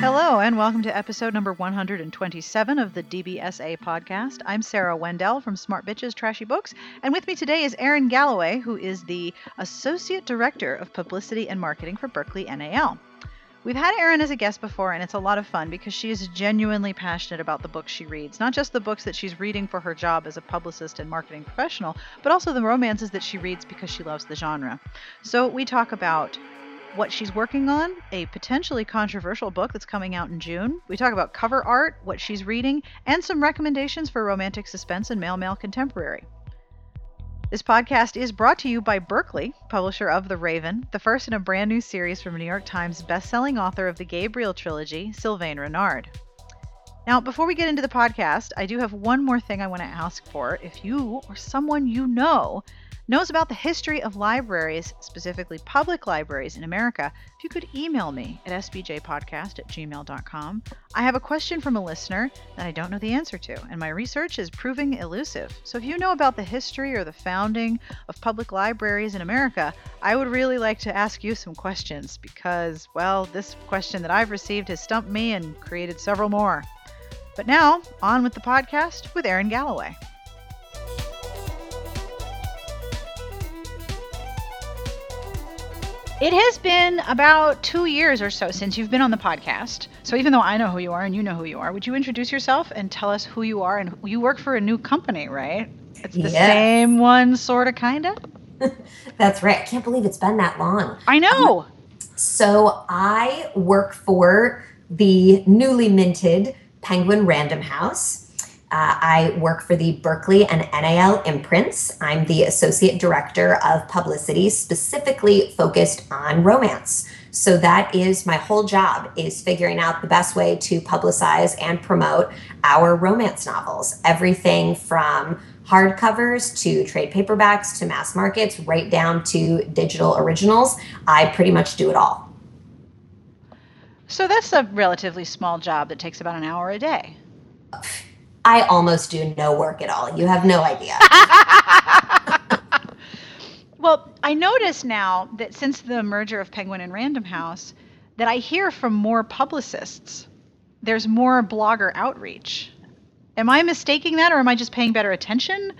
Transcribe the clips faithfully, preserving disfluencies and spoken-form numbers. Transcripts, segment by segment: Hello, and welcome to episode number one hundred twenty-seven of the D B S A podcast. I'm Sarah Wendell from Smart Bitches Trashy Books, and with me today is Erin Galloway, who is the Associate Director of Publicity and Marketing for Berkeley N A L. We've had Erin as a guest before, and it's a lot of fun because she is genuinely passionate about the books she reads, not just the books that she's reading for her job as a publicist and marketing professional, but also the romances that she reads because she loves the genre. So we talk about what she's working on, a potentially controversial book that's coming out in June. We talk about cover art, what she's reading, and some recommendations for romantic suspense and male-male contemporary. This podcast is brought to you by Berkeley, publisher of The Raven, the first in a brand new series from New York Times bestselling author of the Gabriel trilogy, Sylvain Renard. Now, before we get into the podcast, I do have one more thing I want to ask for. If you or someone you know knows about the history of libraries, specifically public libraries in America, if you could email me at s b j podcast at gmail dot com. I have a question from a listener that I don't know the answer to, and my research is proving elusive. So if you know about the history or the founding of public libraries in America, I would really like to ask you some questions because, well, this question that I've received has stumped me and created several more. But now, on with the podcast with Erin Galloway. It has been about two years or so since you've been on the podcast. So even though I know who you are and you know who you are, would you introduce yourself and tell us who you are? And you work for a new company, right? It's the yes. same one, sort of, kind of. That's right. I can't believe it's been that long. I know. Um, so I work for the newly minted Penguin Random House. Uh, I work for the Berkeley and N A L imprints. I'm the Associate Director of Publicity, specifically focused on romance. So that is my whole job, is figuring out the best way to publicize and promote our romance novels. Everything from hardcovers to trade paperbacks to mass markets, right down to digital originals. I pretty much do it all. So that's a relatively small job that takes about an hour a day. I almost do no work at all. You have no idea. Well, I notice now that since the merger of Penguin and Random House, that I hear from more publicists. There's more blogger outreach. Am I mistaking that, or am I just paying better attention?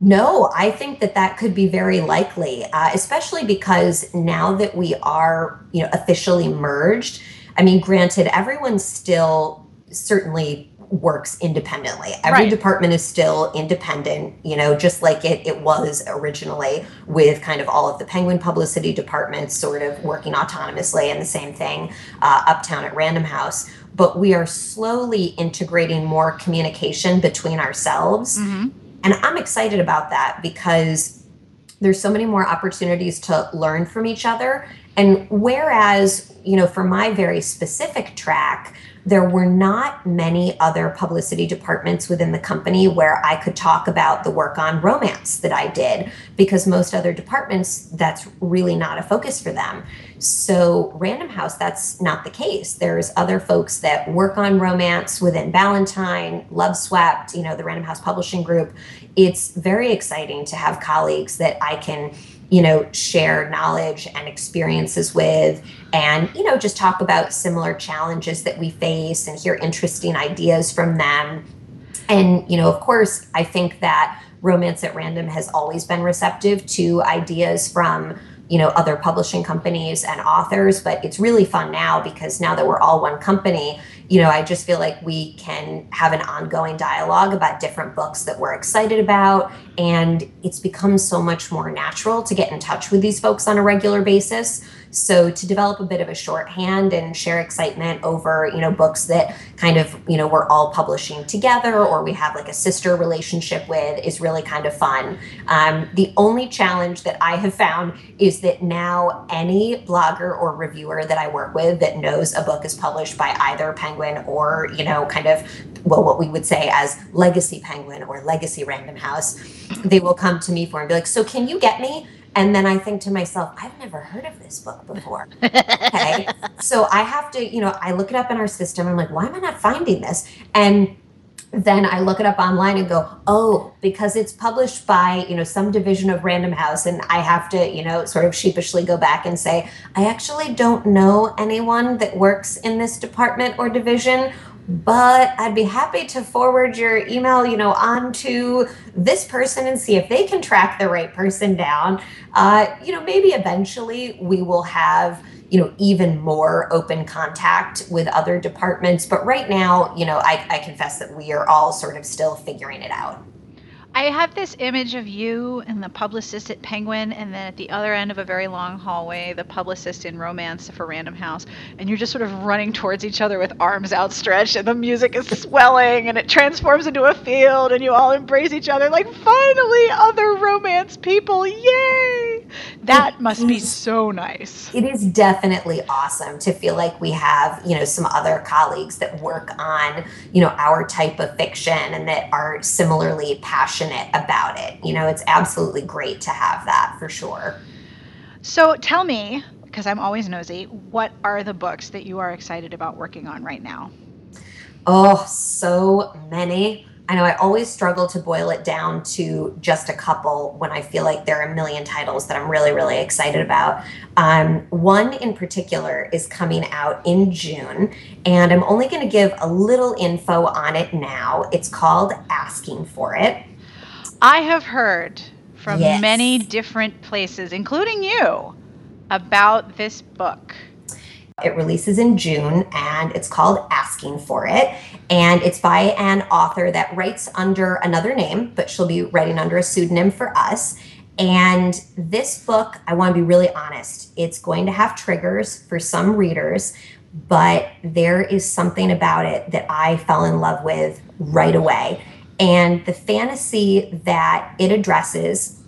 No, I think that that could be very likely, uh, especially because now that we are, you know, officially merged. I mean, granted, everyone's still certainly works independently. Every right. department is still independent, you know, just like it, it was originally, with kind of all of the Penguin publicity departments sort of working autonomously, and the same thing uh, uptown at Random House. But we are slowly integrating more communication between ourselves. Mm-hmm. And I'm excited about that because there's so many more opportunities to learn from each other. And whereas, you know, for my very specific track, there were not many other publicity departments within the company where I could talk about the work on romance that I did, because most other departments, that's really not a focus for them. So Random House, that's not the case. There's other folks that work on romance within Ballantine, Love Swept, you know, the Random House Publishing Group. It's very exciting to have colleagues that I can, you know, share knowledge and experiences with, and, you know, just talk about similar challenges that we face and hear interesting ideas from them. And, you know, of course, I think that Romance at Random has always been receptive to ideas from, you know, other publishing companies and authors, but it's really fun now because now that we're all one company, you know, I just feel like we can have an ongoing dialogue about different books that we're excited about. And it's become so much more natural to get in touch with these folks on a regular basis. So to develop a bit of a shorthand and share excitement over, you know, books that kind of, you know, we're all publishing together or we have like a sister relationship with, is really kind of fun. Um, the only challenge that I have found is that now any blogger or reviewer that I work with that knows a book is published by either Penguin or, you know, kind of, well, what we would say as Legacy Penguin or Legacy Random House, they will come to me for and be like, so can you get me? And then I think to myself, I've never heard of this book before. Okay. So I have to, you know, I look it up in our system. I'm like, why am I not finding this? And then I look it up online and go, oh, because it's published by, you know, some division of Random House, and I have to, you know, sort of sheepishly go back and say, I actually don't know anyone that works in this department or division, but I'd be happy to forward your email, you know, on to this person and see if they can track the right person down. Uh, you know, maybe eventually we will have, you know, even more open contact with other departments. But right now, you know, I, I confess that we are all sort of still figuring it out. I have this image of you and the publicist at Penguin, and then at the other end of a very long hallway, the publicist in romance for Random House, and you're just sort of running towards each other with arms outstretched, and the music is swelling, and it transforms into a field, and you all embrace each other like, finally, other romance people, yay! That it must is, be so nice. It is definitely awesome to feel like we have, you know, some other colleagues that work on, you know, our type of fiction and that are similarly passionate about it. You know, it's absolutely great to have that for sure. So tell me, because I'm always nosy, what are the books that you are excited about working on right now? Oh, so many. I know I always struggle to boil it down to just a couple when I feel like there are a million titles that I'm really, really excited about. Um, one in particular is coming out in June, and I'm only going to give a little info on it now. It's called Asking for It. I have heard from yes. many different places, including you, about this book. It releases in June, and it's called Asking for It. And it's by an author that writes under another name, but she'll be writing under a pseudonym for us. And this book, I want to be really honest, it's going to have triggers for some readers, but there is something about it that I fell in love with right away. And the fantasy that it addresses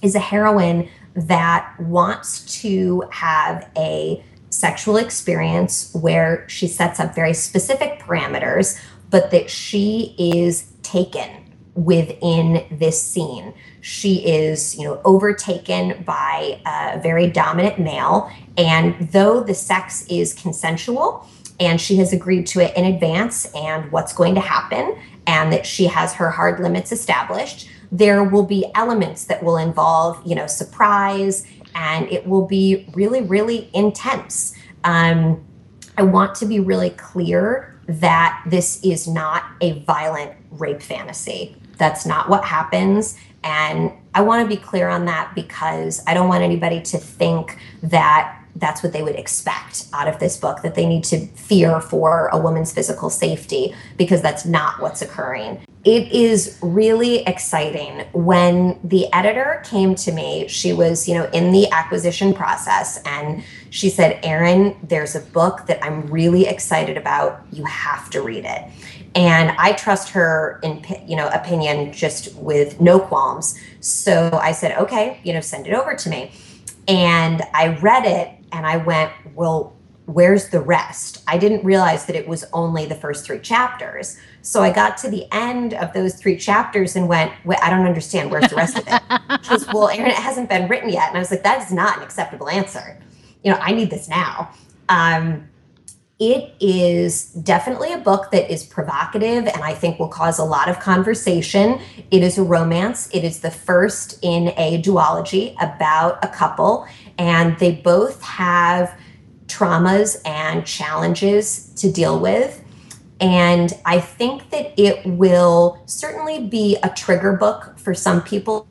is a heroine that wants to have a sexual experience where she sets up very specific parameters, but that she is taken within this scene. She is, you know, overtaken by a very dominant male. And though the sex is consensual and she has agreed to it in advance and what's going to happen, and that she has her hard limits established, there will be elements that will involve, you know, surprise, and it will be really, really intense. Um, I want to be really clear that this is not a violent rape fantasy. That's not what happens. And I want to be clear on that because I don't want anybody to think that that's what they would expect out of this book, that they need to fear for a woman's physical safety, because that's not what's occurring. It is really exciting. When the editor came to me, she was, you know, in the acquisition process, and she said, Erin, there's a book that I'm really excited about. You have to read it. And I trust her in, you know, opinion just with no qualms. So I said, okay, you know, send it over to me. And I read it and I went, well, where's the rest? I didn't realize that it was only the first three chapters. So I got to the end of those three chapters and went, wait, I don't understand. Where's the rest of it? She was, well, Erin, it hasn't been written yet. And I was like, that is not an acceptable answer. You know, I need this now. Um, it is definitely a book that is provocative and I think will cause a lot of conversation. It is a romance. It is the first in a duology about a couple, and they both have traumas and challenges to deal with. And I think that it will certainly be a trigger book for some people.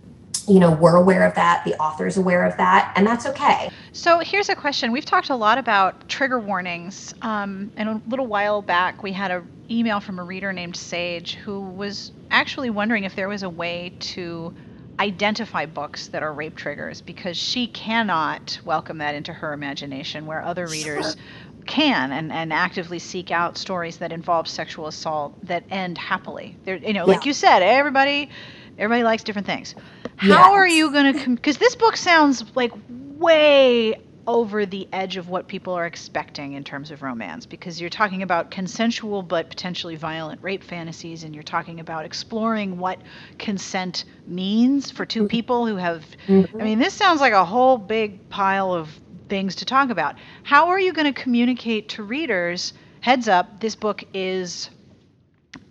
You know, we're aware of that, the author's aware of that, and that's okay. So here's a question. We've talked a lot about trigger warnings. Um, and a little while back, we had an email from a reader named Sage who was actually wondering if there was a way to identify books that are rape triggers, because she cannot welcome that into her imagination, where other readers sure. can and, and actively seek out stories that involve sexual assault that end happily. They're, you know, yeah. like you said, everybody... Everybody likes different things. How yes. are you going to... Because this book sounds like way over the edge of what people are expecting in terms of romance, because you're talking about consensual but potentially violent rape fantasies, and you're talking about exploring what consent means for two people who have... Mm-hmm. I mean, this sounds like a whole big pile of things to talk about. How are you going to communicate to readers, heads up, this book is...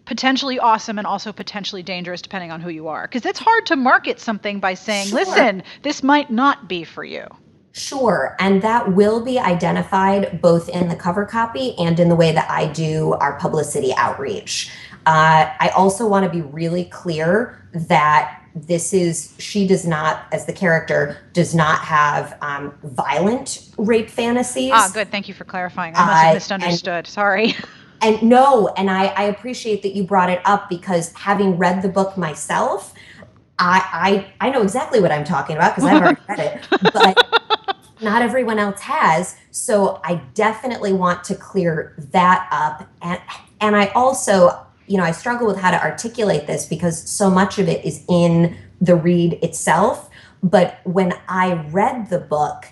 potentially awesome and also potentially dangerous, depending on who you are. Because it's hard to market something by saying, sure, listen, this might not be for you. Sure. And that will be identified both in the cover copy and in the way that I do our publicity outreach. Uh, I also want to be really clear that this is, she does not, as the character, does not have um, violent rape fantasies. Ah, good. Thank you for clarifying. I must have uh, misunderstood. And, Sorry. And no, and I, I appreciate that you brought it up, because having read the book myself, I I, I know exactly what I'm talking about because I've already read it. But not everyone else has. So I definitely want to clear that up. And and I also... you know, I struggle with how to articulate this because so much of it is in the read itself. But when I read the book,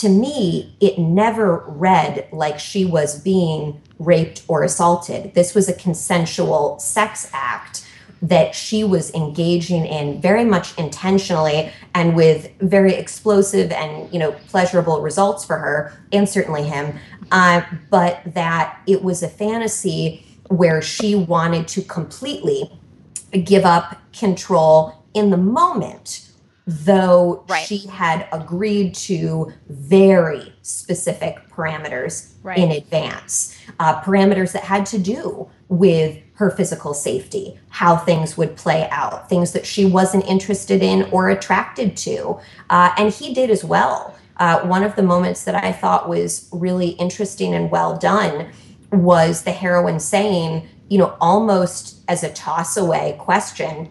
to me, it never read like she was being raped or assaulted. This was a consensual sex act that she was engaging in very much intentionally and with very explosive and, you know, pleasurable results for her and certainly him. Uh, but that it was a fantasy where she wanted to completely give up control in the moment, though right. she had agreed to very specific parameters right. in advance, uh, parameters that had to do with her physical safety, how things would play out, things that she wasn't interested in or attracted to. Uh, and he did as well. Uh, one of the moments that I thought was really interesting and well done was the heroine saying, you know, almost as a toss-away question,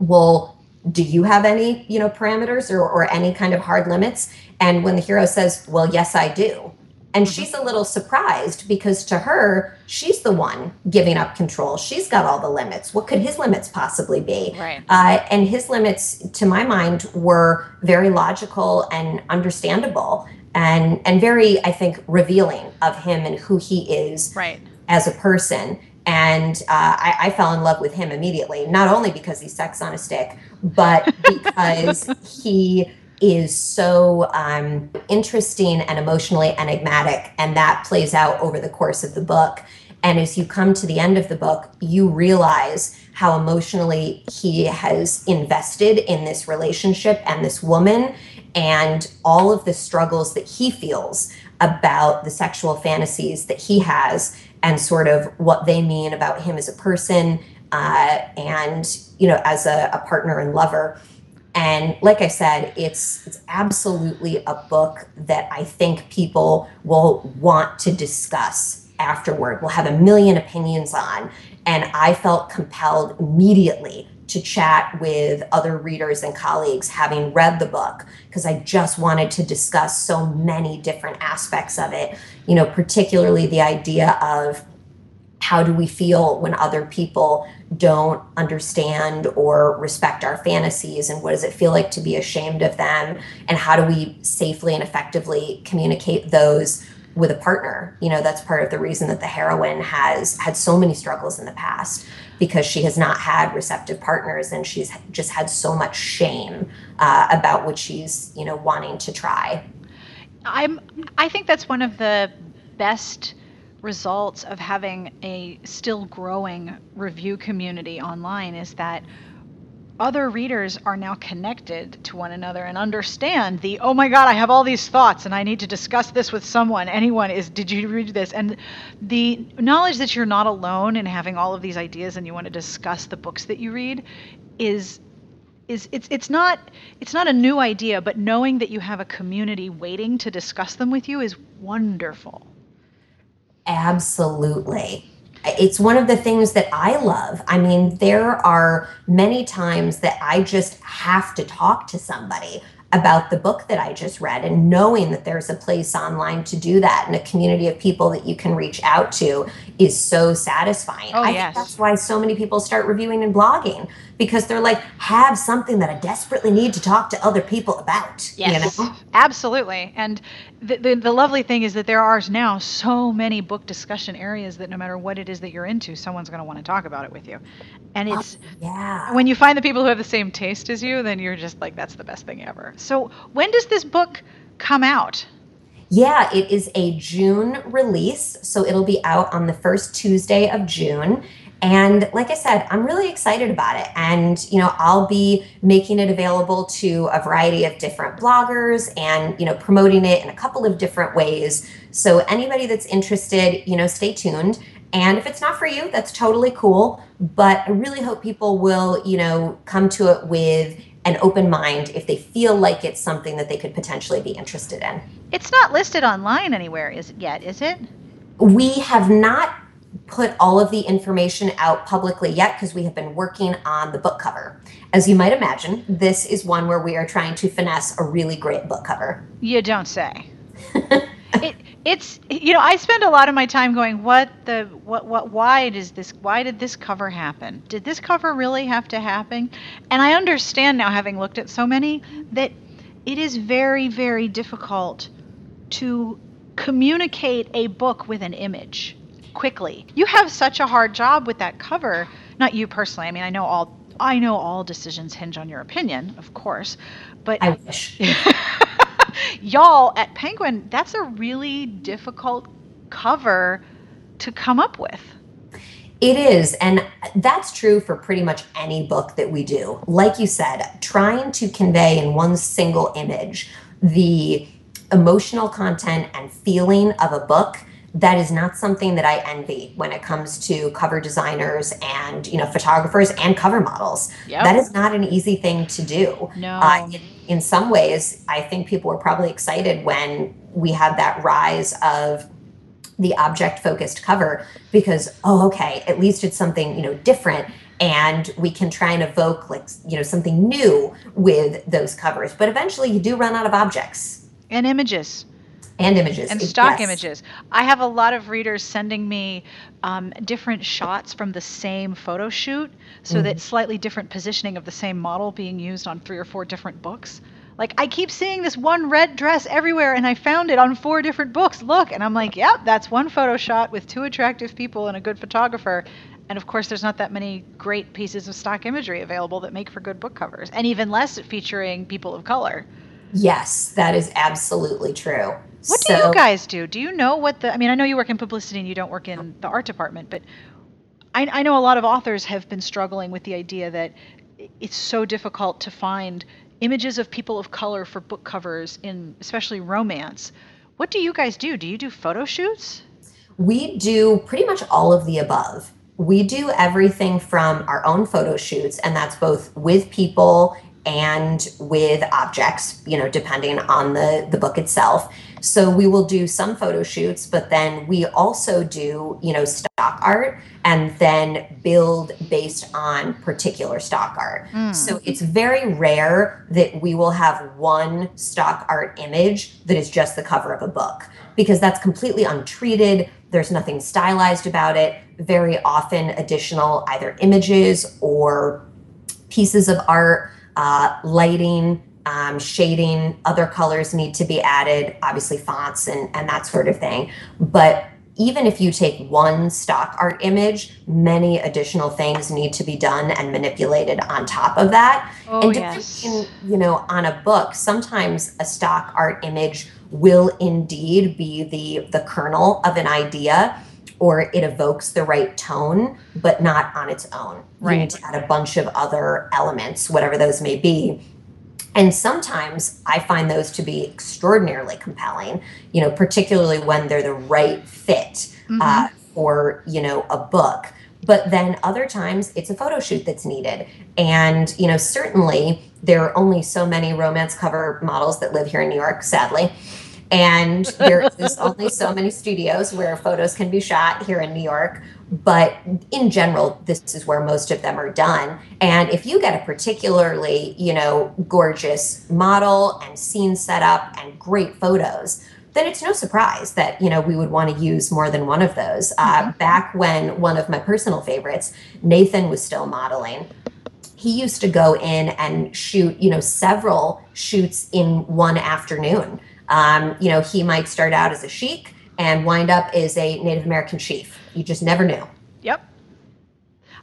well, do you have any, you know, parameters or, or any kind of hard limits? And when the hero says, well, yes, I do. And she's a little surprised because to her, she's the one giving up control. She's got all the limits. What could his limits possibly be? Right. Uh, and his limits, to my mind, were very logical and understandable. And and very, I think, revealing of him and who he is right. as a person. And uh, I, I fell in love with him immediately, not only because he's sex on a stick, but because he is so um, interesting and emotionally enigmatic. And that plays out over the course of the book. And as you come to the end of the book, you realize how emotionally he has invested in this relationship and this woman and all of the struggles that he feels about the sexual fantasies that he has and sort of what they mean about him as a person uh, and, you know, as a, a partner and lover. And like I said, it's it's absolutely a book that I think people will want to discuss afterward. We'll have a million opinions on. And I felt compelled immediately to chat with other readers and colleagues having read the book, because I just wanted to discuss so many different aspects of it, you know, particularly the idea of how do we feel when other people don't understand or respect our fantasies, and what does it feel like to be ashamed of them, and how do we safely and effectively communicate those with a partner. You know, that's part of the reason that the heroine has had so many struggles in the past, because she has not had receptive partners and she's just had so much shame uh, about what she's, you know, wanting to try. I'm, I think that's one of the best results of having a still growing review community online, is that other readers are now connected to one another and understand the, oh my God, I have all these thoughts and I need to discuss this with someone. Anyone is, did you read this? And the knowledge that you're not alone in having all of these ideas and you want to discuss the books that you read is, is it's, it's not, it's not a new idea, but knowing that you have a community waiting to discuss them with you is wonderful. Absolutely. It's one of the things that I love. I mean, there are many times that I just have to talk to somebody about the book that I just read, and knowing that there's a place online to do that and a community of people that you can reach out to is so satisfying. Oh, I yes. think that's why so many people start reviewing and blogging, because they're like, have something that I desperately need to talk to other people about. Yes, you know? Absolutely. And the, the, the lovely thing is that there are now so many book discussion areas that no matter what it is that you're into, someone's going to want to talk about it with you. And it's oh, yeah. when you find the people who have the same taste as you, then you're just like, that's the best thing ever. So when does this book come out? Yeah, it is a June release, so it'll be out on the first Tuesday of June. And like I said, I'm really excited about it. And, you know, I'll be making it available to a variety of different bloggers and, you know, promoting it in a couple of different ways. So anybody that's interested, you know, stay tuned. And if it's not for you, that's totally cool. But I really hope people will, you know, come to it with an open mind if they feel like it's something that they could potentially be interested in. It's not listed online anywhere is it yet, is it? We have not put all of the information out publicly yet because we have been working on the book cover. As you might imagine, this is one where we are trying to finesse a really great book cover. You don't say. it, it's, you know, I spend a lot of my time going, what the, what, what, why does this, why did this cover happen? Did this cover really have to happen? And I understand now, having looked at so many, that it is very, very difficult to communicate a book with an image quickly. You have such a hard job with that cover. Not you personally. I mean, I know all I know all decisions hinge on your opinion, of course. But I wish. Y'all at Penguin, that's a really difficult cover to come up with. It is, and that's true for pretty much any book that we do. Like you said, trying to convey in one single image the emotional content and feeling of a book, that is not something that I envy when it comes to cover designers and, you know, photographers and cover models. Yep. That is not an easy thing to do. No. Uh, in, in some ways, I think people were probably excited when we had that rise of the object-focused cover because, oh, okay, at least it's something, you know, different. And we can try and evoke, like, you know, something new with those covers. But eventually you do run out of objects. And images. And images. And stock yes. images. I have a lot of readers sending me um, different shots from the same photo shoot, so mm-hmm. that slightly different positioning of the same model being used on three or four different books. Like, I keep seeing this one red dress everywhere, and I found it on four different books. Look. And I'm like, yep, that's one photo shot with two attractive people and a good photographer. And, of course, there's not that many great pieces of stock imagery available that make for good book covers, and even less featuring people of color. Yes, that is absolutely true. What do so, you guys do? Do you know what the, I mean, I know you work in publicity and you don't work in the art department, but I, I know a lot of authors have been struggling with the idea that it's so difficult to find images of people of color for book covers in especially romance. What do you guys do? Do you do photo shoots? We do pretty much all of the above. We do everything from our own photo shoots, and that's both with people and with objects, you know, depending on the, the book itself. So we will do some photo shoots, but then we also do, you know, stock art and then build based on particular stock art. Mm. So it's very rare that we will have one stock art image that is just the cover of a book because that's completely untreated. There's nothing stylized about it. Very often additional either images or pieces of art, uh, lighting, Um, shading, other colors need to be added, obviously fonts and, and that sort of thing. But even if you take one stock art image, many additional things need to be done and manipulated on top of that. Oh, and depending, yes. you know, on a book, sometimes a stock art image will indeed be the, the kernel of an idea, or it evokes the right tone, but not on its own. Right. You need to add a bunch of other elements, whatever those may be. And sometimes I find those to be extraordinarily compelling, you know, particularly when they're the right fit mm-hmm. uh, for, you know, a book. But then other times it's a photo shoot that's needed. And, you know, certainly there are only so many romance cover models that live here in New York, sadly. And there is only so many studios where photos can be shot here in New York. But in general, this is where most of them are done. And if you get a particularly, you know, gorgeous model and scene setup and great photos, then it's no surprise that, you know, we would want to use more than one of those. Uh, mm-hmm. Back when one of my personal favorites, Nathan, was still modeling, he used to go in and shoot, you know, several shoots in one afternoon. Um, you know, he might start out as a chic and wind up as a Native American chief. You just never knew. Yep.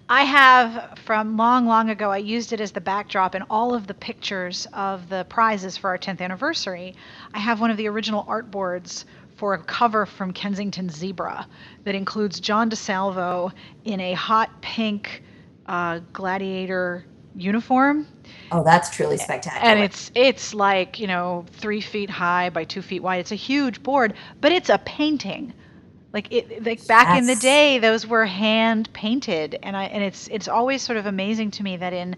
I have from long, long ago, I used it as the backdrop in all of the pictures of the prizes for our tenth anniversary. I have one of the original art boards for a cover from Kensington Zebra that includes John DeSalvo in a hot pink uh, gladiator uniform. Oh, that's truly spectacular. And it's it's like, you know, three feet high by two feet wide. It's a huge board, but it's a painting. Like it, like back yes. in the day, those were hand painted, and I and it's it's always sort of amazing to me that in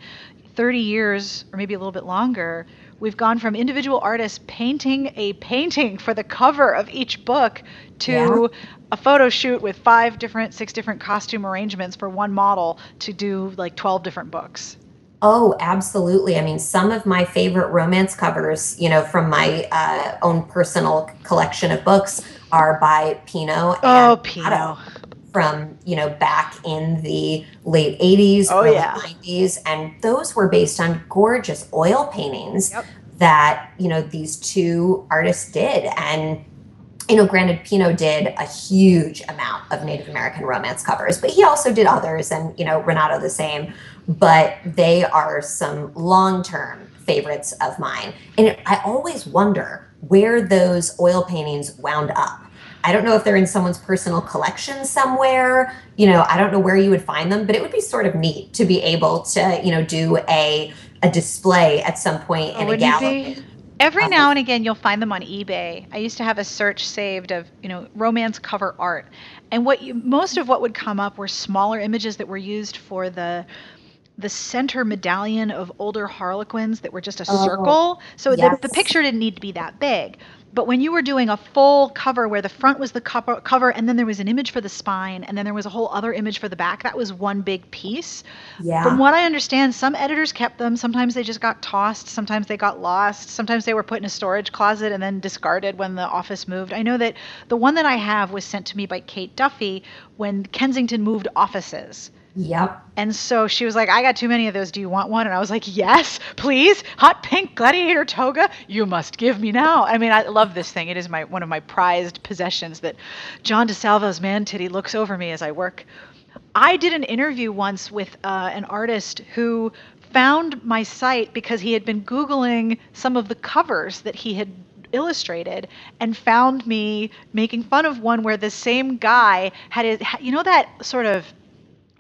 thirty years or maybe a little bit longer, we've gone from individual artists painting a painting for the cover of each book to yeah. a photo shoot with five different, six different costume arrangements for one model to do like twelve different books. Oh, absolutely. I mean, some of my favorite romance covers, you know, from my uh, own personal collection of books are by Pino and oh, Pino. From, you know, back in the late eighties, oh, early yeah. nineties. And those were based on gorgeous oil paintings yep. that, you know, these two artists did. And, you know, granted, Pino did a huge amount of Native American romance covers, but he also did others and, you know, Renato the same. But they are some long-term favorites of mine. And it, I always wonder where those oil paintings wound up. I don't know if they're in someone's personal collection somewhere. You know, I don't know where you would find them, but it would be sort of neat to be able to, you know, do a a display at some point oh, in a gallery. Every now and again, you'll find them on eBay. I used to have a search saved of, you know, romance cover art. And what you, most of what would come up were smaller images that were used for the the center medallion of older Harlequins that were just a oh, circle. So yes. the, the picture didn't need to be that big. But when you were doing a full cover where the front was the cover and then there was an image for the spine and then there was a whole other image for the back, that was one big piece. Yeah. From what I understand, some editors kept them. Sometimes they just got tossed. Sometimes they got lost. Sometimes they were put in a storage closet and then discarded when the office moved. I know that the one that I have was sent to me by Kate Duffy when Kensington moved offices. Yep. And so she was like, I got too many of those. Do you want one? And I was like, yes, please. Hot pink gladiator toga. You must give me now. I mean, I love this thing. It is my one of my prized possessions that John DeSalvo's man titty looks over me as I work. I did an interview once with uh, an artist who found my site because he had been Googling some of the covers that he had illustrated and found me making fun of one where the same guy had, his, you know, that sort of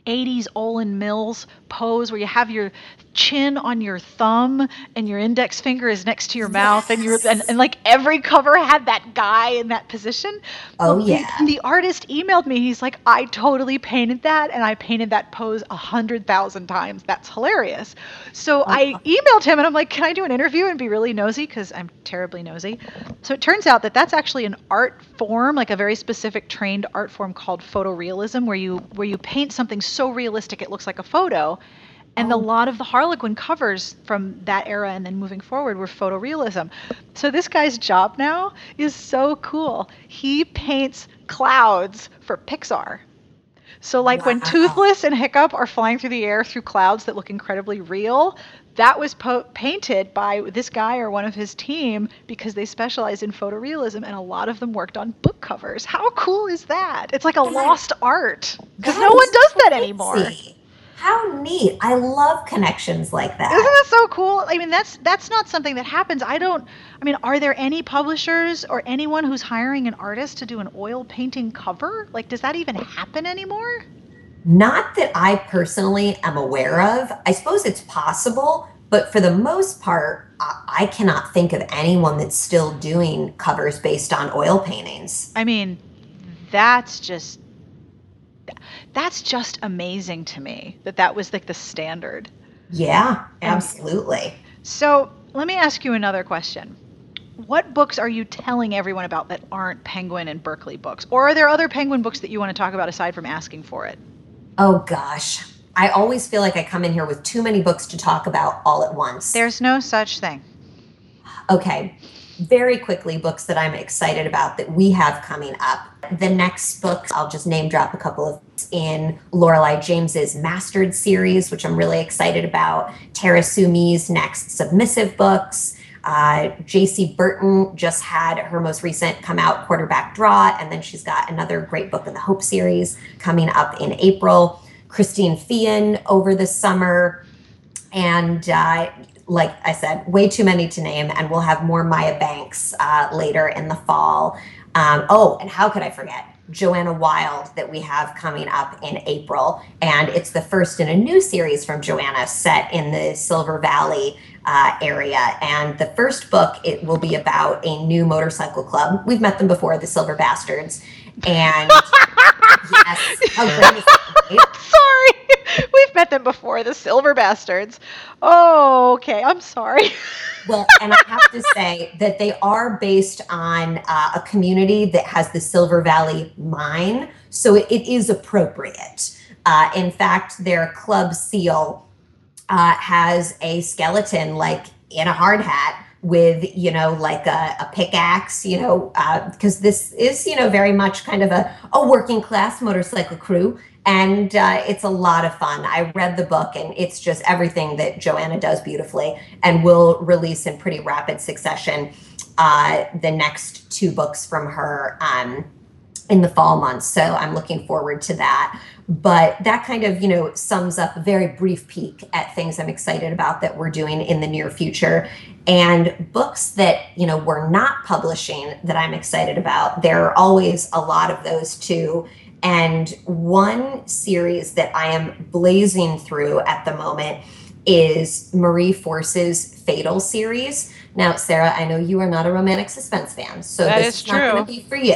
eighties Olin Mills pose where you have your chin on your thumb and your index finger is next to your yes. mouth and you're and, and like every cover had that guy in that position. Oh well, yeah. The, the artist emailed me. He's like, I totally painted that and I painted that pose a hundred thousand times. That's hilarious. So uh-huh. I emailed him and I'm like, can I do an interview and be really nosy? Because I'm terribly nosy. So it turns out that that's actually an art form, like a very specific trained art form called photorealism, where you where you paint something so realistic it looks like a photo. And oh. a lot of the Harlequin covers from that era and then moving forward were photorealism. So this guy's job now is so cool. He paints clouds for Pixar. So like wow. when Toothless and Hiccup are flying through the air through clouds that look incredibly real, that was po- painted by this guy or one of his team because they specialize in photorealism, and a lot of them worked on book covers. How cool is that? It's like a lost art because no one does that anymore. How neat. I love connections like that. Isn't that so cool? I mean, that's that's not something that happens. I don't, I mean, are there any publishers or anyone who's hiring an artist to do an oil painting cover? Like, does that even happen anymore? Not that I personally am aware of. I suppose it's possible, but for the most part, I cannot think of anyone that's still doing covers based on oil paintings. I mean, that's just That's just amazing to me that that was like the standard. Yeah, absolutely. So let me ask you another question. What books are you telling everyone about that aren't Penguin and Berkeley books? Or are there other Penguin books that you want to talk about aside from Asking for It? Oh, gosh. I always feel like I come in here with too many books to talk about all at once. There's no such thing. Okay. Very quickly, books that I'm excited about that we have coming up. The next books, I'll just name drop a couple of in Lorelai James's Mastered series, which I'm really excited about. Tara Sumi's next Submissive books. Uh, J C Burton just had her most recent come out, Quarterback Draw, and then she's got another great book in the Hope series coming up in April. Christine Fian over the summer. And uh, like I said, way too many to name. And we'll have more Maya Banks uh, later in the fall. Um, oh, and how could I forget? Joanna Wilde that we have coming up in April. And it's the first in a new series from Joanna set in the Silver Valley uh, area. And the first book, it will be about a new motorcycle club. We've met them before, the Silver Bastards. And yes, how great is that, right? Sorry. We've met them before, the Silver Bastards. Oh, okay. I'm sorry. Well, and I have to say that they are based on uh, a community that has the Silver Valley mine, so it, it is appropriate. Uh, in fact, their club seal uh, has a skeleton, like, in a hard hat with, you know, like a, a pickaxe, you know, because uh, this is, you know, very much kind of a, a working class motorcycle crew. And uh, it's a lot of fun. I read the book, and it's just everything that Joanna does beautifully, and will release in pretty rapid succession uh, the next two books from her um, in the fall months. So I'm looking forward to that. But that kind of, you know, sums up a very brief peek at things I'm excited about that we're doing in the near future. And books that, you know, we're not publishing that I'm excited about, there are always a lot of those too. And one series that I am blazing through at the moment is Marie Force's Fatal series. Now, Sarah, I know you are not a romantic suspense fan, so that this is true. Not going to be for you.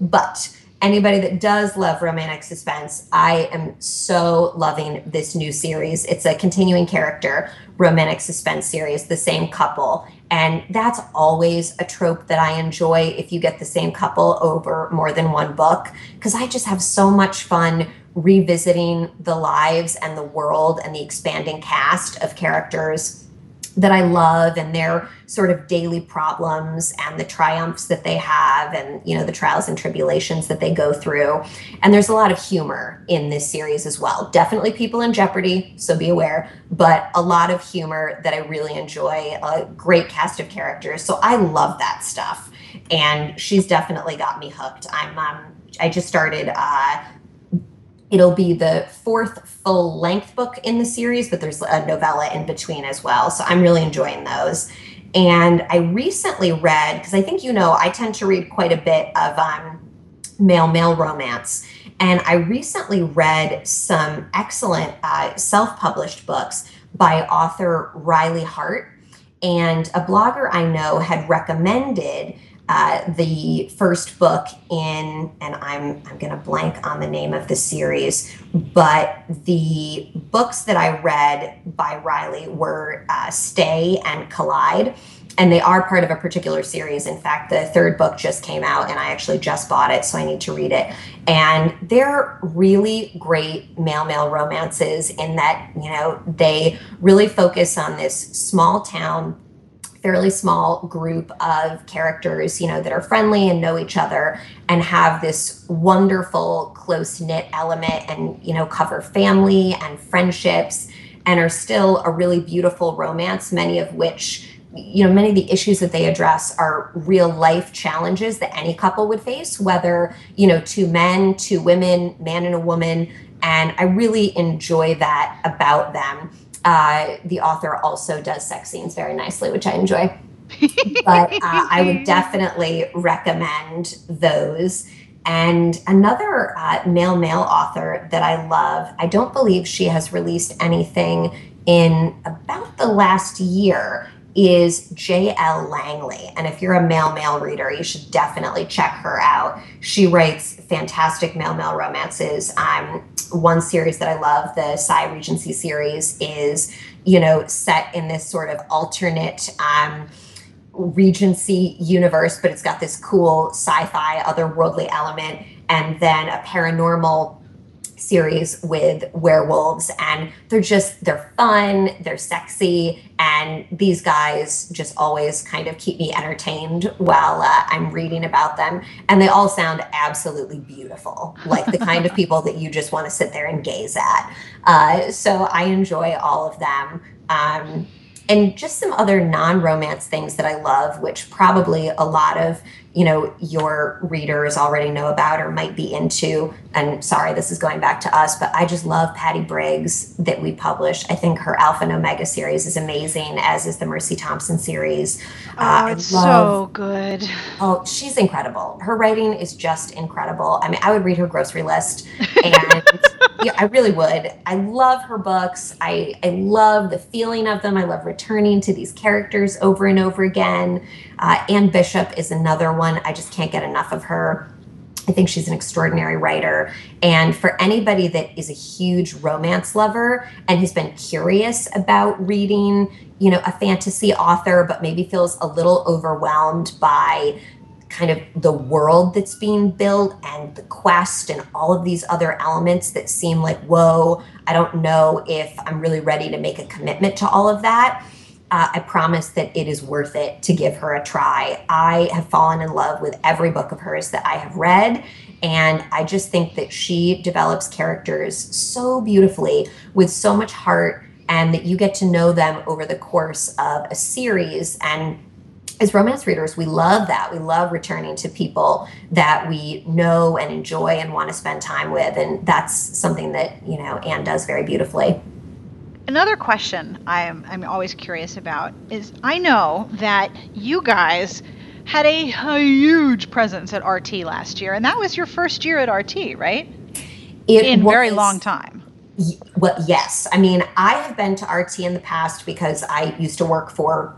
But anybody that does love romantic suspense, I am so loving this new series. It's a continuing character romantic suspense series, the same couple. And that's always a trope that I enjoy if you get the same couple over more than one book, because I just have so much fun revisiting the lives and the world and the expanding cast of characters that I love and their sort of daily problems and the triumphs that they have and, you know, the trials and tribulations that they go through. And there's a lot of humor in this series as well. Definitely people in jeopardy, so be aware, but a lot of humor that I really enjoy, a great cast of characters. So I love that stuff. And she's definitely got me hooked. I'm, um, I just started, uh, it'll be the fourth full-length book in the series, but there's a novella in between as well. So I'm really enjoying those. And I recently read, because I think you know, I tend to read quite a bit of um, male-male romance. And I recently read some excellent uh, self-published books by author Riley Hart. And a blogger I know had recommended Uh, the first book in, and I'm I'm going to blank on the name of the series, but the books that I read by Riley were uh, Stay and Collide, and they are part of a particular series. In fact, the third book just came out, and I actually just bought it, so I need to read it. And they're really great male-male romances in that, you know, they really focus on this small town, fairly small group of characters, you know, that are friendly and know each other and have this wonderful close-knit element and, you know, cover family and friendships and are still a really beautiful romance, many of which, you know, many of the issues that they address are real life challenges that any couple would face, whether, you know, two men, two women, man and a woman. And I really enjoy that about them. Uh, the author also does sex scenes very nicely, which I enjoy. But uh, I would definitely recommend those. And another uh, male-male author that I love, I don't believe she has released anything in about the last year, is J. L. Langley. And if you're a male-male reader, you should definitely check her out. She writes fantastic male-male romances. Um, one series that I love, the Psy Regency series, is, you know, set in this sort of alternate um, Regency universe, but it's got this cool sci-fi, otherworldly element, and then a paranormal series with werewolves, and they're just, they're fun, they're sexy, and these guys just always kind of keep me entertained while uh, I'm reading about them, and they all sound absolutely beautiful, like the kind of people that you just want to sit there and gaze at. Uh, so I enjoy all of them. Um, and just some other non-romance things that I love, which probably a lot of you know, your readers already know about or might be into. And sorry, this is going back to us, but I just love Patty Briggs that we publish. I think her Alpha and Omega series is amazing, as is the Mercy Thompson series. Uh, oh, it's love, so good. Oh, she's incredible. Her writing is just incredible. I mean, I would read her grocery list, and yeah, I really would. I love her books. I, I love the feeling of them. I love returning to these characters over and over again. Uh, Anne Bishop is another one. I just can't get enough of her. I think she's an extraordinary writer. And for anybody that is a huge romance lover and has been curious about reading, you know, a fantasy author, but maybe feels a little overwhelmed by kind of the world that's being built and the quest and all of these other elements that seem like, whoa, I don't know if I'm really ready to make a commitment to all of that. Uh, I promise that it is worth it to give her a try. I have fallen in love with every book of hers that I have read. And I just think that she develops characters so beautifully with so much heart, and that you get to know them over the course of a series. And as romance readers, we love that. We love returning to people that we know and enjoy and want to spend time with. And that's something that, you know, Anne does very beautifully. Another question I'm, I'm always curious about is, I know that you guys had a huge presence at R T last year, and that was your first year at R T, right? It In a very long time. Y- well, yes. I mean, I have been to R T in the past because I used to work for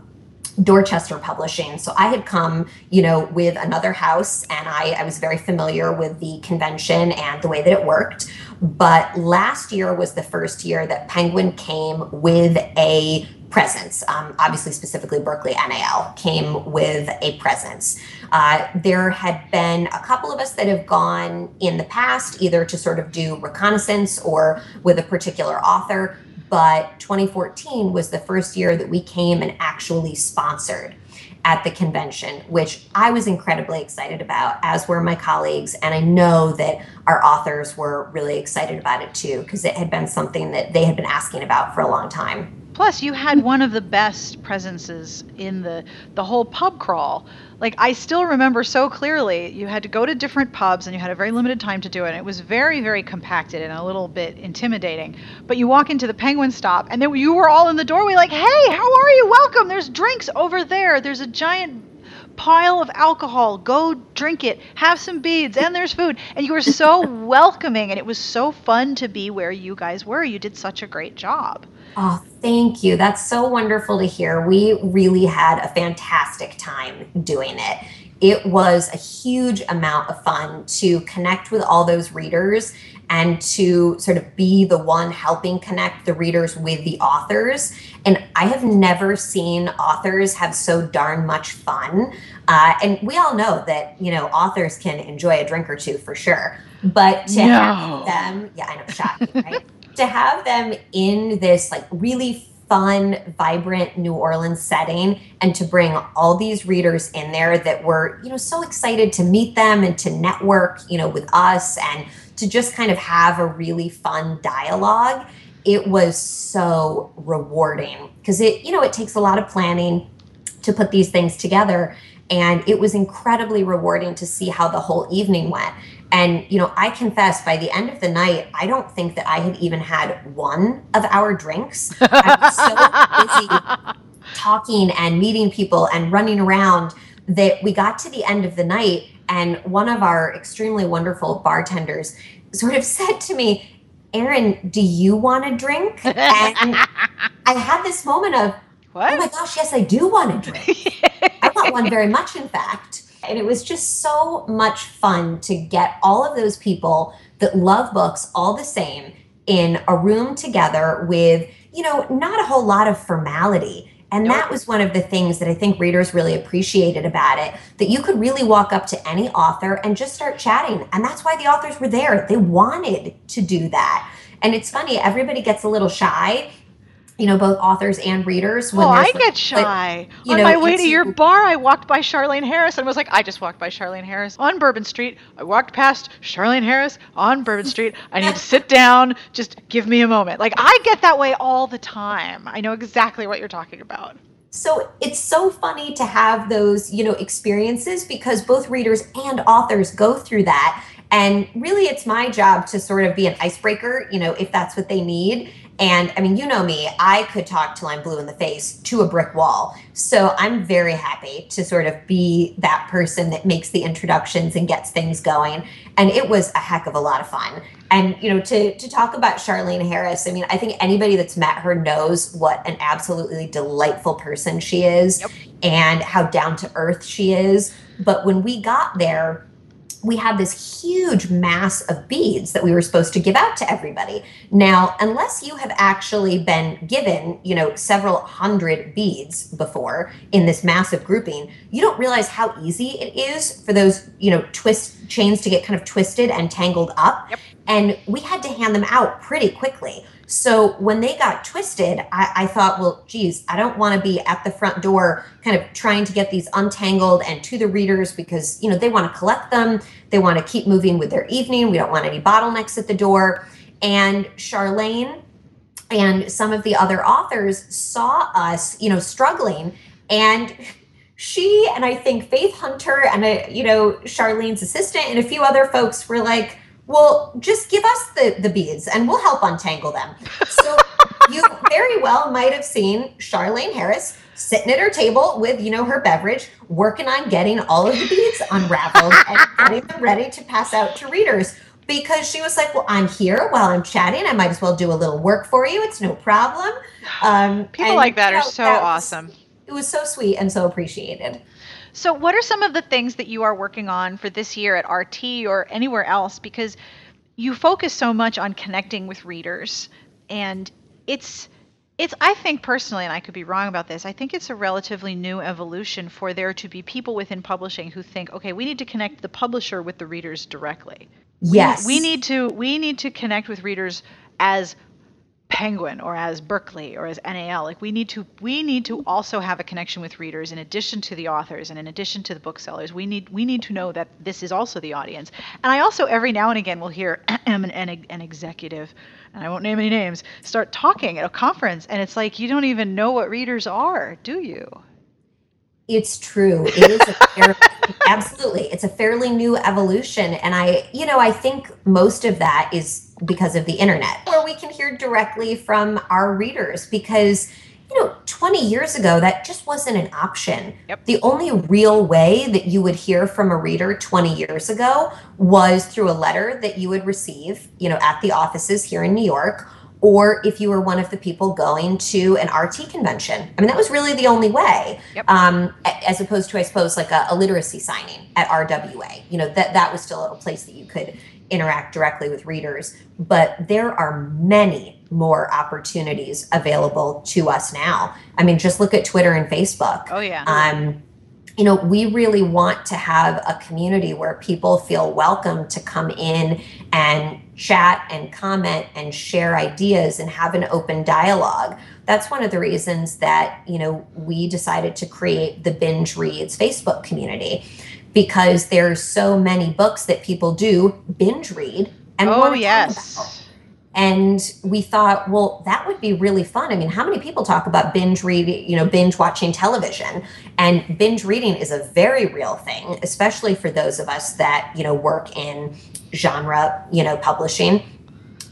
Dorchester Publishing. So I had come, you know, with another house, and I, I was very familiar with the convention and the way that it worked. But last year was the first year that Penguin came with a presence. Um, obviously, specifically Berkeley N A L came with a presence. Uh, there had been a couple of us that have gone in the past, either to sort of do reconnaissance or with a particular author. But twenty fourteen was the first year that we came and actually sponsored at the convention, which I was incredibly excited about, as were my colleagues. And I know that our authors were really excited about it too, because it had been something that they had been asking about for a long time. Plus, you had one of the best presences in the, the whole pub crawl. Like, I still remember so clearly, you had to go to different pubs, and you had a very limited time to do it. And it was very, very compacted and a little bit intimidating. But you walk into the Penguin stop, and then you were all in the doorway like, hey, how are you? Welcome. There's drinks over there. There's a giant pile of alcohol. Go drink it. Have some beads. And there's food. And you were so welcoming. And it was so fun to be where you guys were. You did such a great job. Oh, thank you. That's so wonderful to hear. We really had a fantastic time doing it. It was a huge amount of fun to connect with all those readers and to sort of be the one helping connect the readers with the authors. And I have never seen authors have so darn much fun. Uh, and we all know that, you know, authors can enjoy a drink or two for sure. But to no. have them, yeah, I know, shocking, right? To have them in this like really fun, vibrant New Orleans setting, and to bring all these readers in there that were, you know, so excited to meet them and to network, you know, with us, and to just kind of have a really fun dialogue. It was so rewarding, because it, you know, it takes a lot of planning to put these things together. And it was incredibly rewarding to see how the whole evening went. And, you know, I confess, by the end of the night, I don't think that I had even had one of our drinks. I was so busy talking and meeting people and running around that we got to the end of the night, and one of our extremely wonderful bartenders sort of said to me, Erin, do you want a drink? And I had this moment of, what? Oh my gosh, yes, I do want a drink. I want one very much, in fact. And it was just so much fun to get all of those people that love books all the same in a room together with, you know, not a whole lot of formality. And nope. That was one of the things that I think readers really appreciated about it, that you could really walk up to any author and just start chatting. And that's why the authors were there. They wanted to do that. And it's funny, everybody gets a little shy, you know, both authors and readers. When oh, I like, get shy. Like, on know, my way to your bar, I walked by Charlaine Harris and was like, I just walked by Charlaine Harris on Bourbon Street. I walked past Charlaine Harris on Bourbon Street. I need to sit down. Just give me a moment. Like, I get that way all the time. I know exactly what you're talking about. So it's so funny to have those, you know, experiences, because both readers and authors go through that. And really, it's my job to sort of be an icebreaker, you know, if that's what they need. And I mean, you know me, I could talk till I'm blue in the face to a brick wall. So I'm very happy to sort of be that person that makes the introductions and gets things going. And it was a heck of a lot of fun. And, you know, to, to talk about Charlaine Harris, I mean, I think anybody that's met her knows what an absolutely delightful person she is. Yep. And how down to earth she is. But when we got there, we had this huge mass of beads that we were supposed to give out to everybody. Now, unless you have actually been given, you know, several hundred beads before in this massive grouping, you don't realize how easy it is for those, you know, twist chains to get kind of twisted and tangled up. Yep. And we had to hand them out pretty quickly. So when they got twisted, I, I thought, well, geez, I don't want to be at the front door kind of trying to get these untangled and to the readers, because, you know, they want to collect them. They want to keep moving with their evening. We don't want any bottlenecks at the door. And Charlaine and some of the other authors saw us, you know, struggling, and she and I think Faith Hunter and, a, you know, Charlaine's assistant and a few other folks were like, well, just give us the, the beads and we'll help untangle them. So you very well might have seen Charlaine Harris sitting at her table with, you know, her beverage, working on getting all of the beads unraveled and getting them ready to pass out to readers, because she was like, well, I'm here while I'm chatting. I might as well do a little work for you. It's no problem. Um, People and, like that you know, are so that was, awesome. It was so sweet and so appreciated. So what are some of the things that you are working on for this year at R T or anywhere else? Because you focus so much on connecting with readers, and it's, it's, I think personally, and I could be wrong about this, I think it's a relatively new evolution for there to be people within publishing who think, okay, we need to connect the publisher with the readers directly. Yes. We, we need to, we need to connect with readers as Penguin or as Berkeley or as N A L. Like we need to we need to also have a connection with readers in addition to the authors and in addition to the booksellers. We need we need to know that this is also the audience. And I also every now and again will hear an, an, an executive, and I won't name any names, start talking at a conference, and it's like, you don't even know what readers are, do you? It's true. It is a fairly, absolutely. It's a fairly new evolution. And I, you know, I think most of that is because of the internet, where we can hear directly from our readers, because, you know, twenty years ago, that just wasn't an option. Yep. The only real way that you would hear from a reader twenty years ago was through a letter that you would receive, you know, at the offices here in New York, or if you were one of the people going to an R T convention. I mean, that was really the only way. Yep. Um, as opposed to, I suppose, like a, a literacy signing at R W A. You know, that, that was still a place that you could interact directly with readers. But there are many more opportunities available to us now. I mean, just look at Twitter and Facebook. Oh, yeah. Um, you know, we really want to have a community where people feel welcome to come in and chat and comment and share ideas and have an open dialogue. That's one of the reasons that, you know, we decided to create the Binge Reads Facebook community, because there are so many books that people do binge read and oh, want to yes. talk about. And we thought, well, that would be really fun. I mean, how many people talk about binge reading, you know, binge watching television? And binge reading is a very real thing, especially for those of us that, you know, work in genre, you know, publishing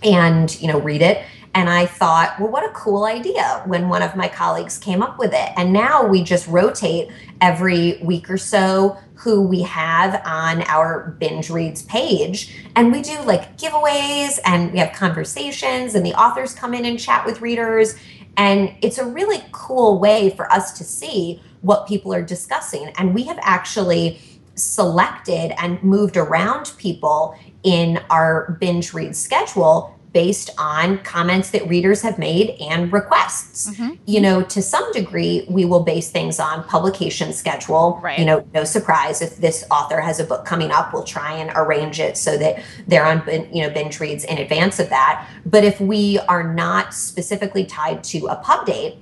and, you know, read it. And I thought, well, what a cool idea, when one of my colleagues came up with it. And now we just rotate every week or so who we have on our Binge Reads page. And we do like giveaways, and we have conversations, and the authors come in and chat with readers. And it's a really cool way for us to see what people are discussing. And we have actually selected and moved around people in our Binge Reads schedule based on comments that readers have made and requests. Mm-hmm. You know, to some degree, we will base things on publication schedule. Right. You know, no surprise, if this author has a book coming up, we'll try and arrange it so that they're on, you know, binge reads in advance of that. But if we are not specifically tied to a pub date,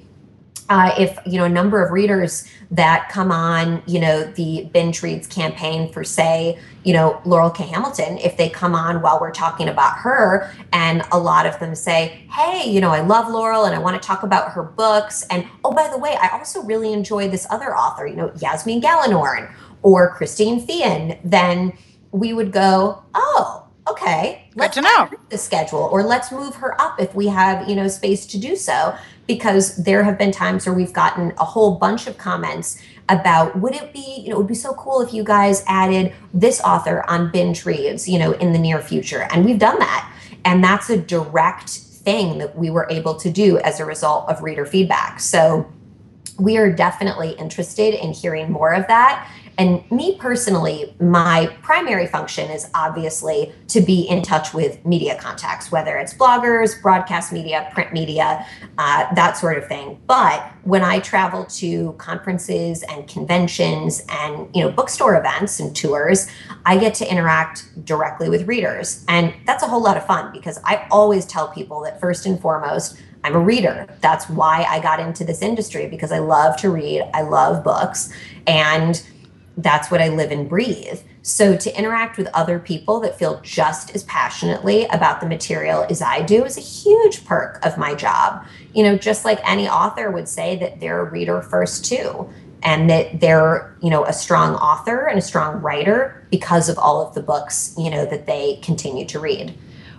Uh, if, you know, a number of readers that come on, you know, the Binge Reads campaign for, say, you know, Laurel K. Hamilton, if they come on while we're talking about her and a lot of them say, hey, you know, I love Laurel and I want to talk about her books. And, oh, by the way, I also really enjoy this other author, you know, Yasmin Gallinorn or Christine Feehan, then we would go, oh, okay, let's Good to know. the schedule, or let's move her up if we have, you know, space to do so. Because there have been times where we've gotten a whole bunch of comments about, would it be, you know, it would be so cool if you guys added this author on Binge Reads, you know, in the near future. And we've done that. And that's a direct thing that we were able to do as a result of reader feedback. So we are definitely interested in hearing more of that. And me personally, my primary function is obviously to be in touch with media contacts, whether it's bloggers, broadcast media, print media, uh, that sort of thing. But when I travel to conferences and conventions and, you know, bookstore events and tours, I get to interact directly with readers. And that's a whole lot of fun, because I always tell people that first and foremost, I'm a reader. That's why I got into this industry, because I love to read. I love books. And that's what I live and breathe. So to interact with other people that feel just as passionately about the material as I do is a huge perk of my job. You know, just like any author would say that they're a reader first too, and that they're, you know, a strong author and a strong writer because of all of the books, you know, that they continue to read.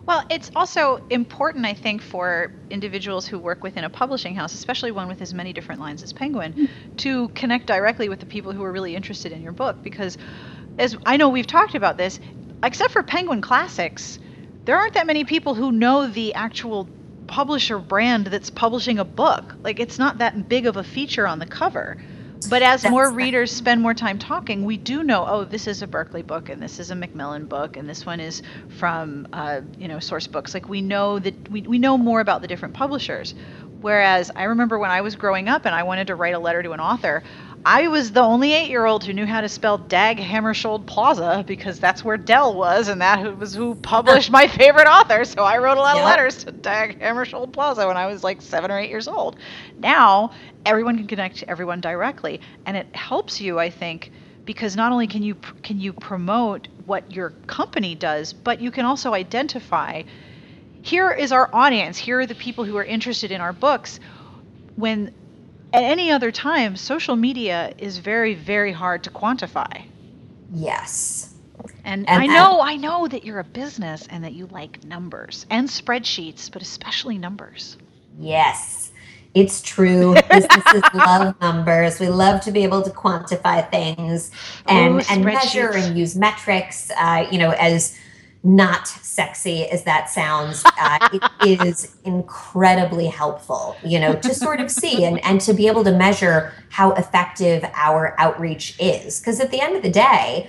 Well, it's also important, I think, for individuals who work within a publishing house, especially one with as many different lines as Penguin, mm-hmm. to connect directly with the people who are really interested in your book. Because, as I know we've talked about this, except for Penguin Classics, there aren't that many people who know the actual publisher brand that's publishing a book. Like, it's not that big of a feature on the cover. But as That's more readers spend more time talking, we do know, oh, this is a Berkeley book, and this is a Macmillan book, and this one is from, uh, you know, Source Books. Like, we know that we, we know more about the different publishers. Whereas I remember when I was growing up and I wanted to write a letter to an author, I was the only eight-year-old who knew how to spell Dag Hammarskjöld Plaza, because that's where Dell was, and that was who published my favorite author. So I wrote a lot yep. of letters to Dag Hammarskjöld Plaza when I was like seven or eight years old. Now everyone can connect to everyone directly, and it helps you, I think, because not only can you can you promote what your company does, but you can also identify, here is our audience, here are the people who are interested in our books. When at any other time, social media is very, very hard to quantify. Yes. And, and I know, I, I know that you're a business and that you like numbers and spreadsheets, but especially numbers. Yes, it's true. Businesses love numbers. We love to be able to quantify things and, Ooh, and measure and use metrics, uh, you know, as not sexy as that sounds, uh, it is incredibly helpful, you know, to sort of see and, and to be able to measure how effective our outreach is. Because at the end of the day,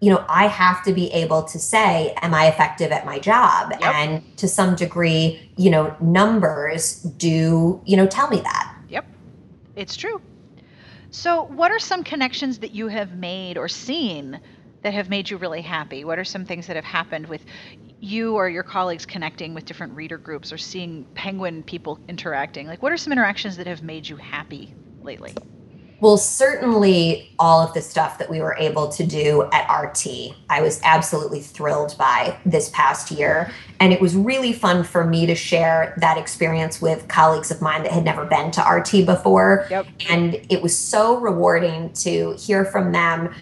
you know, I have to be able to say, am I effective at my job? Yep. And to some degree, you know, numbers do, you know, tell me that. Yep, it's true. So what are some connections that you have made or seen that have made you really happy? What are some things that have happened with you or your colleagues connecting with different reader groups or seeing Penguin people interacting? Like, what are some interactions that have made you happy lately? Well, certainly all of the stuff that we were able to do at R T, I was absolutely thrilled by this past year. And it was really fun for me to share that experience with colleagues of mine that had never been to R T before. Yep. And it was so rewarding to hear from them.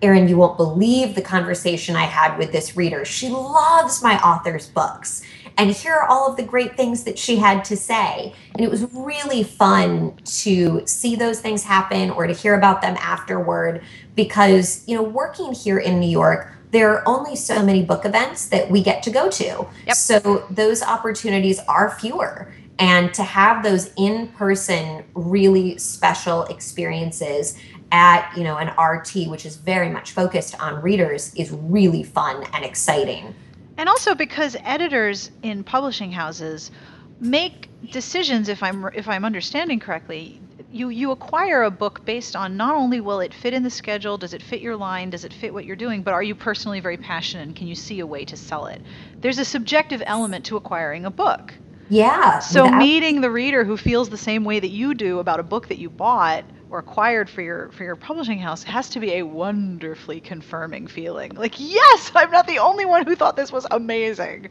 Erin, you won't believe the conversation I had with this reader. She loves my author's books. And here are all of the great things that she had to say. And it was really fun to see those things happen or to hear about them afterward, because, you know, working here in New York, there are only so many book events that we get to go to. Yep. So those opportunities are fewer. And to have those in-person, really special experiences at, you know, an R T, which is very much focused on readers, is really fun and exciting. And also because editors in publishing houses make decisions, if I'm if I'm understanding correctly, you you acquire a book based on not only will it fit in the schedule, does it fit your line, does it fit what you're doing, but are you personally very passionate and can you see a way to sell it? There's a subjective element to acquiring a book. Yeah. So that... meeting the reader who feels the same way that you do about a book that you bought or acquired for your for your publishing house has to be a wonderfully confirming feeling. Like, yes, I'm not the only one who thought this was amazing.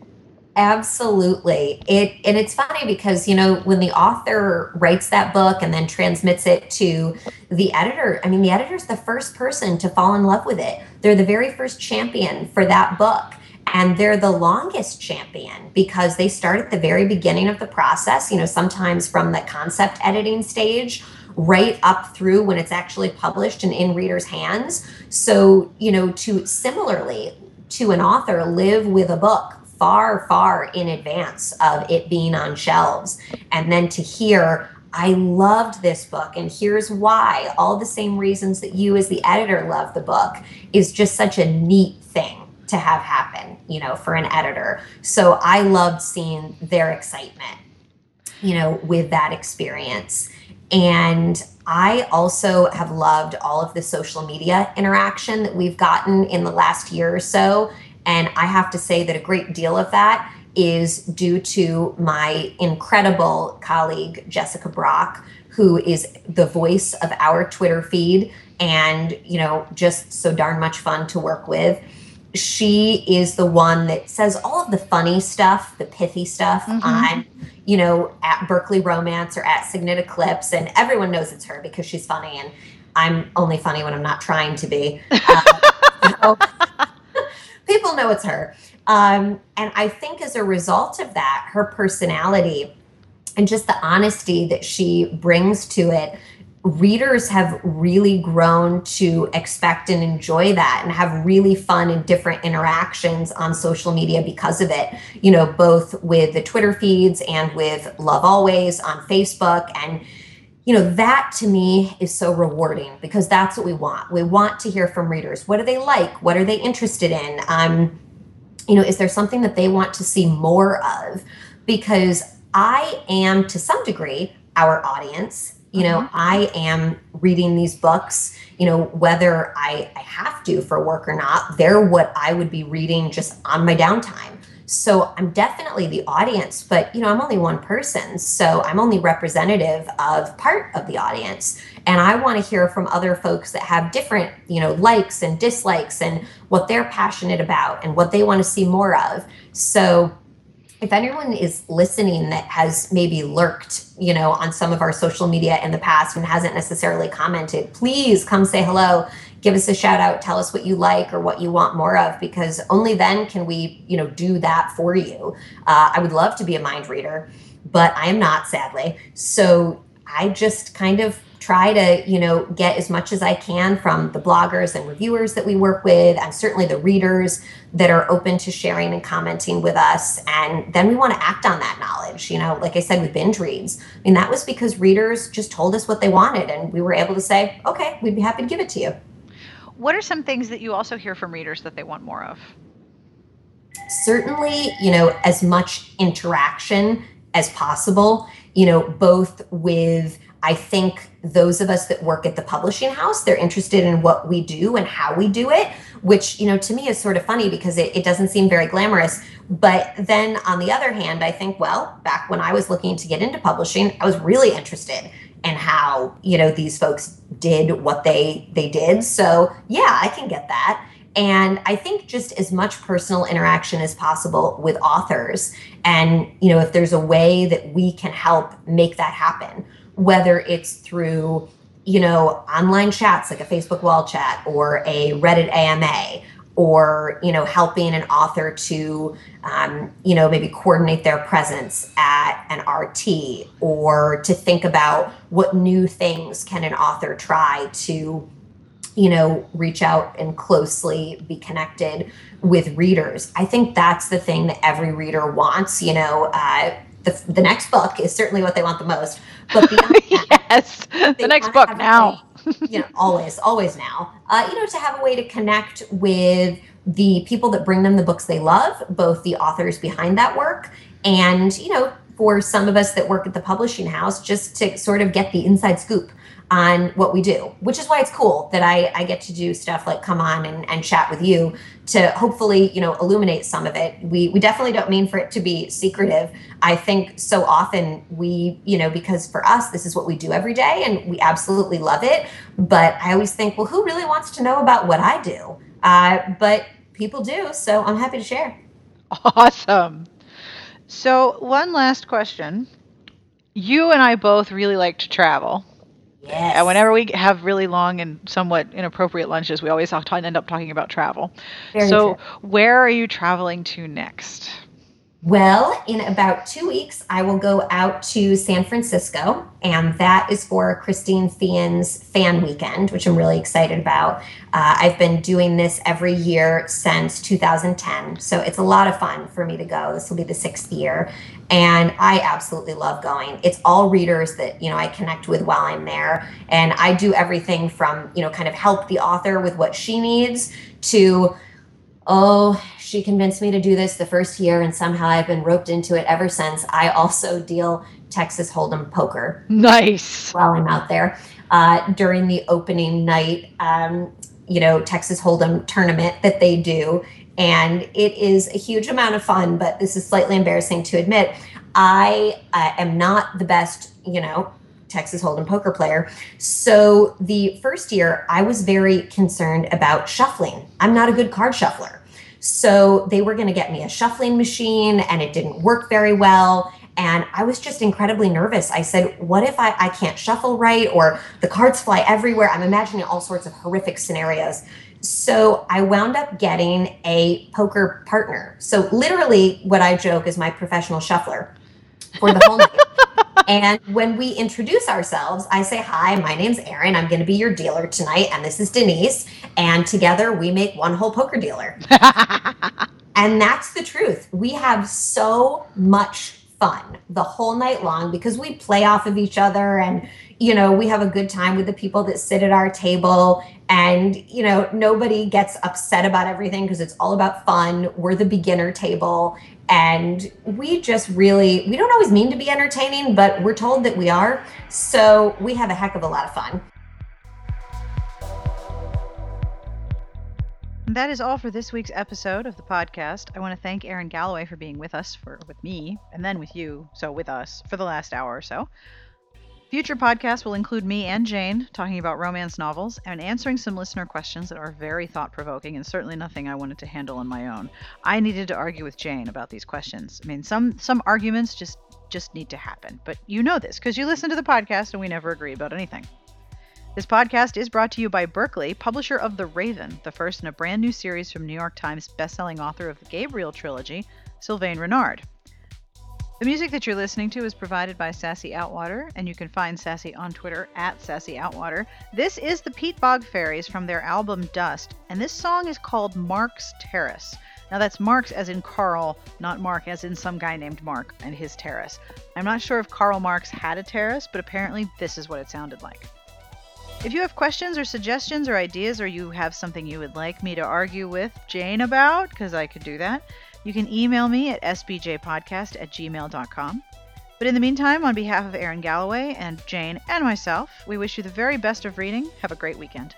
Absolutely. It and it's funny because, you know, when the author writes that book and then transmits it to the editor, I mean, the editor's the first person to fall in love with it. They're the very first champion for that book. And they're the longest champion because they start at the very beginning of the process, you know, sometimes from the concept editing stage right up through when it's actually published and in readers' hands. So, you know, to similarly to an author live with a book far, far in advance of it being on shelves. And then to hear, I loved this book and here's why, all the same reasons that you as the editor love the book is just such a neat thing to have happen, you know, for an editor. So I loved seeing their excitement, you know, with that experience. And I also have loved all of the social media interaction that we've gotten in the last year or so. And I have to say that a great deal of that is due to my incredible colleague, Jessica Brock, who is the voice of our Twitter feed and, you know, just so darn much fun to work with. She is the one that says all of the funny stuff, the pithy stuff mm-hmm. on, you know, at Berkeley Romance or at Signet Eclipse. And everyone knows it's her because she's funny. And I'm only funny when I'm not trying to be. Um, people know it's her. Um, and I think as a result of that, her personality and just the honesty that she brings to it, readers have really grown to expect and enjoy that and have really fun and different interactions on social media because of it, you know, both with the Twitter feeds and with Love Always on Facebook. And, you know, that to me is so rewarding because that's what we want. We want to hear from readers. What do they like? What are they interested in? Um, you know, is there something that they want to see more of? Because I am, to some degree, our audience. You know, mm-hmm. I am reading these books, you know, whether I, I have to for work or not, they're what I would be reading just on my downtime. So I'm definitely the audience, but, you know, I'm only one person. So I'm only representative of part of the audience. And I want to hear from other folks that have different, you know, likes and dislikes and what they're passionate about and what they want to see more of. So if anyone is listening that has maybe lurked, you know, on some of our social media in the past and hasn't necessarily commented, please come say hello, give us a shout out, tell us what you like or what you want more of, because only then can we, you know, do that for you. Uh, I would love to be a mind reader, but I am not, sadly. So I just kind of try to, you know, get as much as I can from the bloggers and reviewers that we work with, and certainly the readers that are open to sharing and commenting with us. And then we want to act on that knowledge. You know, like I said, with binge reads, I mean, that was because readers just told us what they wanted and we were able to say, okay, we'd be happy to give it to you. What are some things that you also hear from readers that they want more of? Certainly, you know, as much interaction as possible, you know, both with, I think, those of us that work at the publishing house, they're interested in what we do and how we do it, which, you know, to me is sort of funny because it, it doesn't seem very glamorous. But then on the other hand, I think, well, back when I was looking to get into publishing, I was really interested in how, you know, these folks did what they they did. So yeah, I can get that. And I think just as much personal interaction as possible with authors. And, you know, if there's a way that we can help make that happen, whether it's through, you know, online chats like a Facebook wall chat or a Reddit A M A or, you know, helping an author to, um, you know, maybe coordinate their presence at an R T or to think about what new things can an author try to, you know, reach out and closely be connected with readers. I think that's the thing that every reader wants, you know, uh, The, the next book is certainly what they want the most, but beyond that, yes, the next book now, way, you know, always, always now, uh, you know, to have a way to connect with the people that bring them the books they love, both the authors behind that work and, you know, for some of us that work at the publishing house, just to sort of get the inside scoop on what we do, which is why it's cool that I, I get to do stuff like come on and, and chat with you to hopefully, you know, illuminate some of it. We we definitely don't mean for it to be secretive. I think so often we, you know, because for us, this is what we do every day and we absolutely love it. But I always think, well, who really wants to know about what I do? Uh, but people do. So I'm happy to share. Awesome. So one last question. You and I both really like to travel. Yes. And whenever we have really long and somewhat inappropriate lunches, we always end up talking about travel. Very so true. Where are you traveling to next? Well, in about two weeks, I will go out to San Francisco, and that is for Christine Fien's Fan Weekend, which I'm really excited about. Uh, I've been doing this every year since two thousand ten, so it's a lot of fun for me to go. This will be the sixth year, and I absolutely love going. It's all readers that, you know, I connect with while I'm there, and I do everything from, you know, kind of help the author with what she needs to, oh, she convinced me to do this the first year, and somehow I've been roped into it ever since. I also deal Texas Hold'em poker. Nice. While I'm out there. Uh, during the opening night, um, you know, Texas Hold'em tournament that they do. And it is a huge amount of fun, but this is slightly embarrassing to admit. I uh, am not the best, you know, Texas Hold'em poker player. So the first year, I was very concerned about shuffling. I'm not a good card shuffler. So they were going to get me a shuffling machine, and it didn't work very well. And I was just incredibly nervous. I said, what if I, I can't shuffle right, or the cards fly everywhere? I'm imagining all sorts of horrific scenarios. So I wound up getting a poker partner. So literally what I joke is my professional shuffler for the whole night. And when we introduce ourselves, I say, hi, my name's Erin. I'm going to be your dealer tonight. And this is Denise. And together we make one whole poker dealer. And that's the truth. We have so much fun the whole night long because we play off of each other. And, you know, we have a good time with the people that sit at our table. And, you know, nobody gets upset about everything because it's all about fun. We're the beginner table. And we just really, we don't always mean to be entertaining, but we're told that we are. So we have a heck of a lot of fun. And that is all for this week's episode of the podcast. I want to thank Erin Galloway for being with us, for with me, and then with you, so with us, for the last hour or so. Future podcasts will include me and Jane talking about romance novels and answering some listener questions that are very thought-provoking and certainly nothing I wanted to handle on my own. I needed to argue with Jane about these questions. I mean, some some arguments just, just need to happen. But you know this because you listen to the podcast and we never agree about anything. This podcast is brought to you by Berkeley, publisher of The Raven, the first in a brand new series from New York Times bestselling author of the Gabriel trilogy, Sylvain Renard. The music that you're listening to is provided by Sassy Outwater, and you can find Sassy on Twitter at Sassy Outwater. This is the Peat Bog Fairies from their album Dust, and this song is called Mark's Terrace. Now that's Mark's as in Karl, not Mark as in some guy named Mark and his terrace. I'm not sure if Karl Marx had a terrace, but apparently this is what it sounded like. If you have questions or suggestions or ideas, or you have something you would like me to argue with Jane about, because I could do that, you can email me at s b j podcast at gmail dot com. But in the meantime, on behalf of Erin Galloway and Jane and myself, we wish you the very best of reading. Have a great weekend.